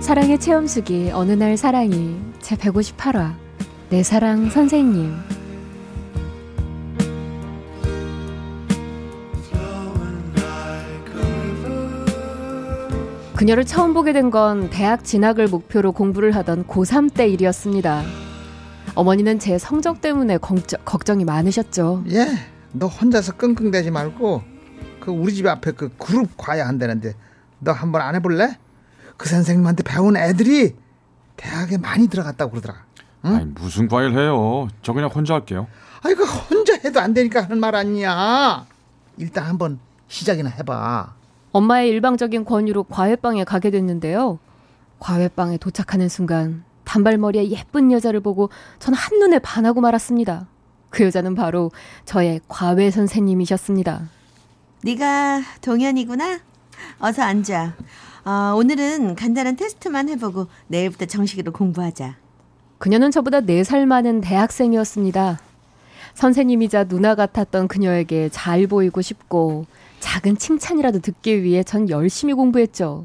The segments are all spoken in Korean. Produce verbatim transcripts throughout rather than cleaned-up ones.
사랑의 체험수기 어느 날 사랑이 제백오십팔 화 내 사랑 선생님. 그녀를 처음 보게 된 건 대학 진학을 목표로 공부를 하던 고삼 때 일이었습니다. 어머니는 제 성적 때문에 걱정, 걱정이 많으셨죠. 예, 너 혼자서 끙끙대지 말고 그 우리 집 앞에 그 그룹 과외 한다는데 너 한번 안 해볼래? 그 선생님한테 배운 애들이 대학에 많이 들어갔다고 그러더라. 응? 아니, 무슨 과외를 해요. 저 그냥 혼자 할게요. 아이고, 혼자 해도 안 되니까 하는 말 아니야. 일단 한번 시작이나 해봐. 엄마의 일방적인 권유로 과외방에 가게 됐는데요. 과외방에 도착하는 순간 단발머리에 예쁜 여자를 보고 전 한눈에 반하고 말았습니다. 그 여자는 바로 저의 과외 선생님이셨습니다. 네가 동현이구나. 어서 앉아. 어, 오늘은 간단한 테스트만 해보고 내일부터 정식으로 공부하자. 그녀는 저보다 네 살 많은 대학생이었습니다. 선생님이자 누나 같았던 그녀에게 잘 보이고 싶고 작은 칭찬이라도 듣기 위해 전 열심히 공부했죠.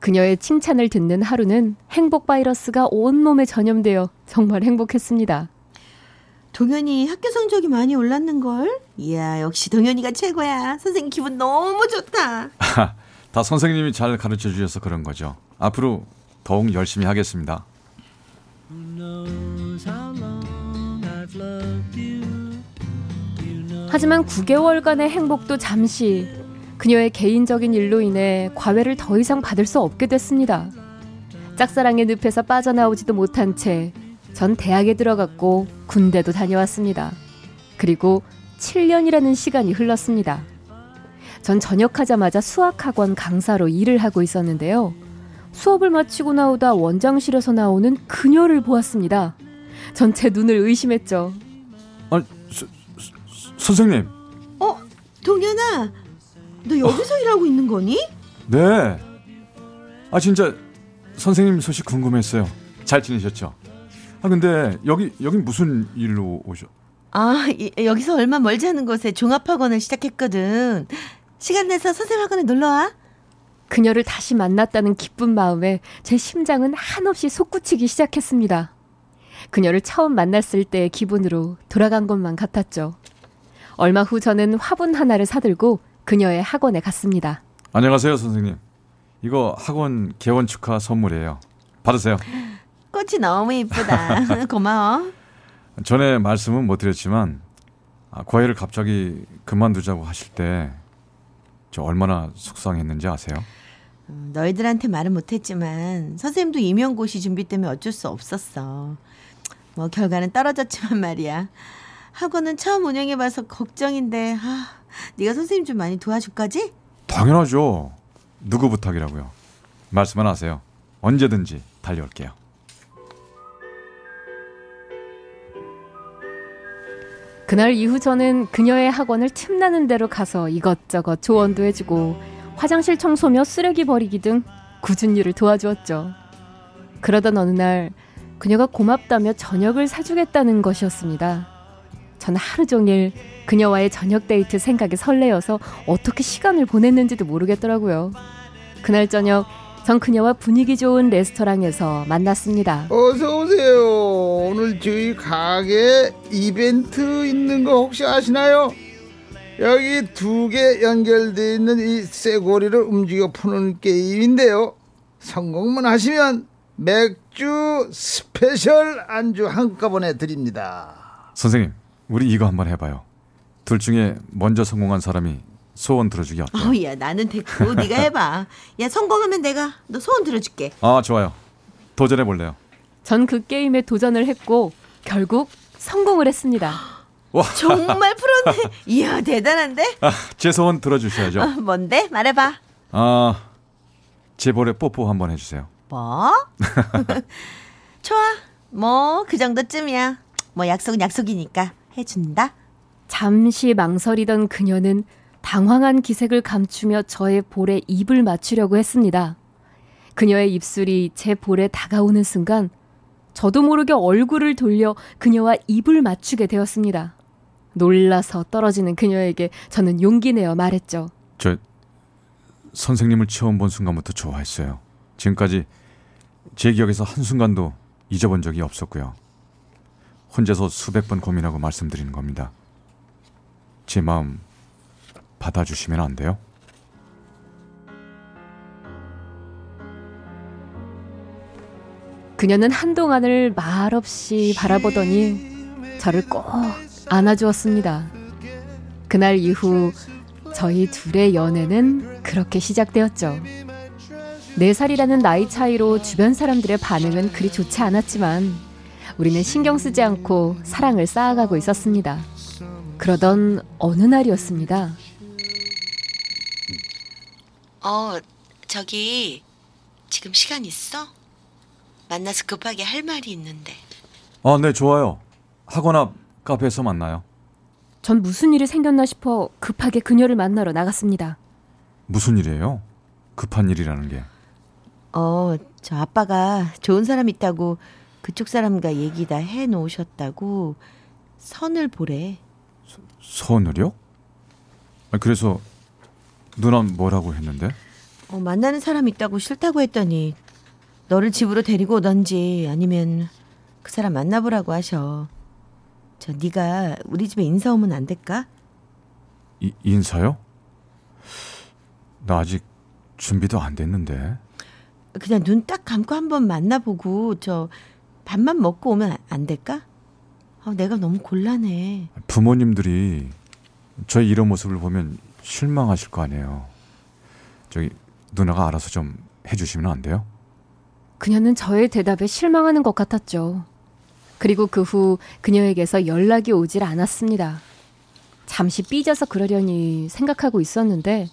그녀의 칭찬을 듣는 하루는 행복 바이러스가 온몸에 전염되어 정말 행복했습니다. 동현이 학교 성적이 많이 올랐는걸? 이야, 역시 동현이가 최고야. 선생님 기분 너무 좋다. 다 선생님이 잘 가르쳐주셔서 그런 거죠. 앞으로 더욱 열심히 하겠습니다. 하지만 구 개월간의 행복도 잠시. 그녀의 개인적인 일로 인해 과외를 더 이상 받을 수 없게 됐습니다. 짝사랑의 늪에서 빠져나오지도 못한 채 전 대학에 들어갔고 군대도 다녀왔습니다. 그리고 칠 년이라는 시간이 흘렀습니다. 전 전역하자마자 수학학원 강사로 일을 하고 있었는데요. 수업을 마치고 나오다 원장실에서 나오는 그녀를 보았습니다. 전 제 눈을 의심했죠. 아니, 서, 서, 선생님. 어? 동현아, 너 여기서 어. 일하고 있는 거니? 네. 아, 진짜 선생님 소식 궁금했어요. 잘 지내셨죠? 아, 근데 여기, 여기 무슨 일로 오셔? 아, 이, 여기서 얼마 멀지 않은 곳에 종합학원을 시작했거든. 시간 내서 선생님 학원에 놀러와. 그녀를 다시 만났다는 기쁜 마음에 제 심장은 한없이 솟구치기 시작했습니다. 그녀를 처음 만났을 때의 기분으로 돌아간 것만 같았죠. 얼마 후 저는 화분 하나를 사들고 그녀의 학원에 갔습니다. 안녕하세요, 선생님. 이거 학원 개원 축하 선물이에요. 받으세요. 꽃이 너무 예쁘다. 고마워. 전에 말씀은 못 드렸지만 과외를 갑자기 그만두자고 하실 때 저 얼마나 속상했는지 아세요? 너희들한테 말은 못했지만 선생님도 임용고시 준비 때문에 어쩔 수 없었어. 뭐 결과는 떨어졌지만 말이야. 학원은 처음 운영해봐서 걱정인데, 아, 네가 선생님 좀 많이 도와줄 거지? 당연하죠. 누구 부탁이라고요. 말씀만 하세요. 언제든지 달려올게요. 그날 이후 저는 그녀의 학원을 틈나는 대로 가서 이것저것 조언도 해주고 화장실 청소며 쓰레기 버리기 등 굳은 일을 도와주었죠. 그러던 어느 날 그녀가 고맙다며 저녁을 사주겠다는 것이었습니다. 전 하루 종일 그녀와의 저녁 데이트 생각에 설레어서 어떻게 시간을 보냈는지도 모르겠더라고요. 그날 저녁 전 그녀와 분위기 좋은 레스토랑에서 만났습니다. 어서 오세요. 오늘 저희 가게 이벤트 있는 거 혹시 아시나요? 여기 두 개 연결되어 있는 이 쇠고리를 움직여 푸는 게임인데요. 성공만 하시면 맥주 스페셜 안주 한꺼번에 드립니다. 선생님, 우리 이거 한번 해봐요. 둘 중에 먼저 성공한 사람이 소원 들어주기 어때? 어, 야, 나는 됐고 네가 해봐. 야, 성공하면 내가 너 소원 들어줄게. 아, 좋아요. 도전해볼래요. 전 그 게임에 도전을 했고 결국 성공을 했습니다. 와, 정말 프로네. 이야, 대단한데? 아, 제 소원 들어주셔야죠. 어, 뭔데? 말해봐. 아, 제 볼에 뽀뽀 한번 해주세요. 뭐? 좋아, 뭐 그 정도쯤이야. 뭐 약속은 약속이니까 해준다. 잠시 망설이던 그녀는 당황한 기색을 감추며 저의 볼에 입을 맞추려고 했습니다. 그녀의 입술이 제 볼에 다가오는 순간 저도 모르게 얼굴을 돌려 그녀와 입을 맞추게 되었습니다. 놀라서 떨어지는 그녀에게 저는 용기 내어 말했죠. 저 선생님을 처음 본 순간부터 좋아했어요. 지금까지 제 기억에서 한순간도 잊어본 적이 없었고요. 혼자서 수백 번 고민하고 말씀드리는 겁니다. 제 마음 받아주시면 안 돼요? 그녀는 한동안을 말없이 바라보더니 저를 꼭 안아주었습니다. 그날 이후 저희 둘의 연애는 그렇게 시작되었죠. 네 살이라는 나이 차이로 주변 사람들의 반응은 그리 좋지 않았지만 우리는 신경 쓰지 않고 사랑을 쌓아가고 있었습니다. 그러던 어느 날이었습니다. 어, 저기 지금 시간 있어? 만나서 급하게 할 말이 있는데. 아, 네, 좋아요. 학원 앞 카페에서 만나요. 전 무슨 일이 생겼나 싶어 급하게 그녀를 만나러 나갔습니다. 무슨 일이에요? 급한 일이라는 게. 어, 저 아빠가 좋은 사람 있다고 그쪽 사람과 얘기 다 해놓으셨다고 선을 보래. 서, 선을요? 아, 그래서 누나 뭐라고 했는데? 어, 만나는 사람 있다고 싫다고 했더니 너를 집으로 데리고 오던지 아니면 그 사람 만나보라고 하셔. 저 네가 우리 집에 인사 오면 안 될까? 이, 인사요? 나 아직 준비도 안 됐는데. 그냥 눈 딱 감고 한번 만나보고 저 밥만 먹고 오면 안 될까? 아, 내가 너무 곤란해. 부모님들이 저의 이런 모습을 보면 실망하실 거 아니에요. 저기 누나가 알아서 좀 해주시면 안 돼요? 그녀는 저의 대답에 실망하는 것 같았죠. 그리고 그 후 그녀에게서 연락이 오질 않았습니다. 잠시 삐져서 그러려니 생각하고 있었는데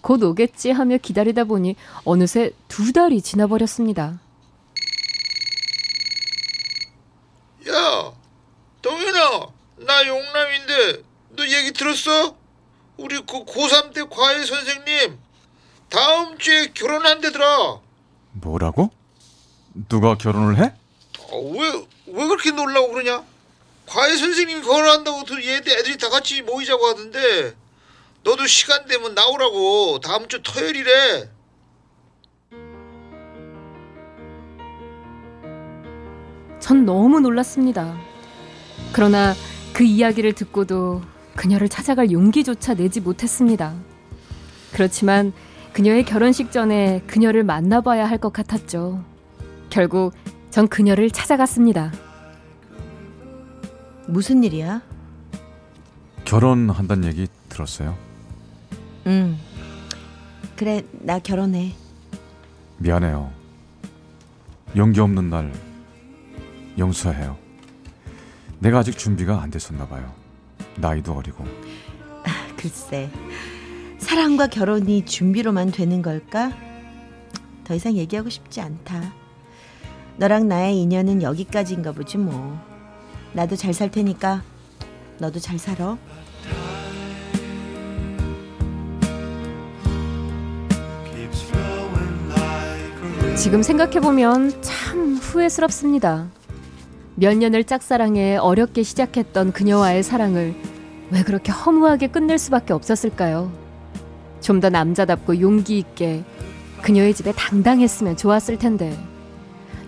곧 오겠지 하며 기다리다 보니 어느새 두 달이 지나버렸습니다. 야, 동윤아, 나 용남인데 너 얘기 들었어? 우리 그 고삼 때 과외 선생님 다음 주에 결혼한대더라. 뭐라고? 누가 결혼을 해? 어, 왜, 왜 그렇게 놀라고 그러냐? 과외 선생님이 결혼한다고 얘들 애들이 다 같이 모이자고 하던데 너도 시간 되면 나오라고. 다음 주 토요일이래. 전 너무 놀랐습니다. 그러나 그 이야기를 듣고도 그녀를 찾아갈 용기조차 내지 못했습니다. 그렇지만 그녀의 결혼식 전에 그녀를 만나봐야 할 것 같았죠. 결국 전 그녀를 찾아갔습니다. 무슨 일이야? 결혼한다는 얘기 들었어요? 응. 그래, 나 결혼해. 미안해요. 용기 없는 날 용서해요. 내가 아직 준비가 안 됐었나 봐요. 나이도 어리고. 아, 글쎄, 사랑과 결혼이 준비로만 되는 걸까? 더 이상 얘기하고 싶지 않다. 너랑 나의 인연은 여기까지인가 보지 뭐. 나도 잘 살 테니까 너도 잘 살아. 지금 생각해보면 참 후회스럽습니다. 몇 년을 짝사랑해 어렵게 시작했던 그녀와의 사랑을 왜 그렇게 허무하게 끝낼 수밖에 없었을까요? 좀 더 남자답고 용기 있게 그녀의 집에 당당했으면 좋았을 텐데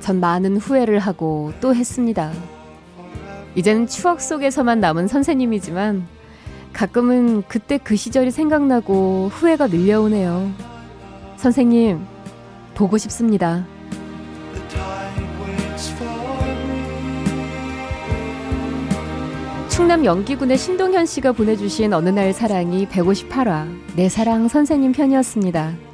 전 많은 후회를 하고 또 했습니다. 이제는 추억 속에서만 남은 선생님이지만 가끔은 그때 그 시절이 생각나고 후회가 밀려오네요. 선생님, 보고 싶습니다. 충남 연기군의 신동현 씨가 보내주신 어느 날 사랑이 백오십팔 화 내 사랑 선생님 편이었습니다.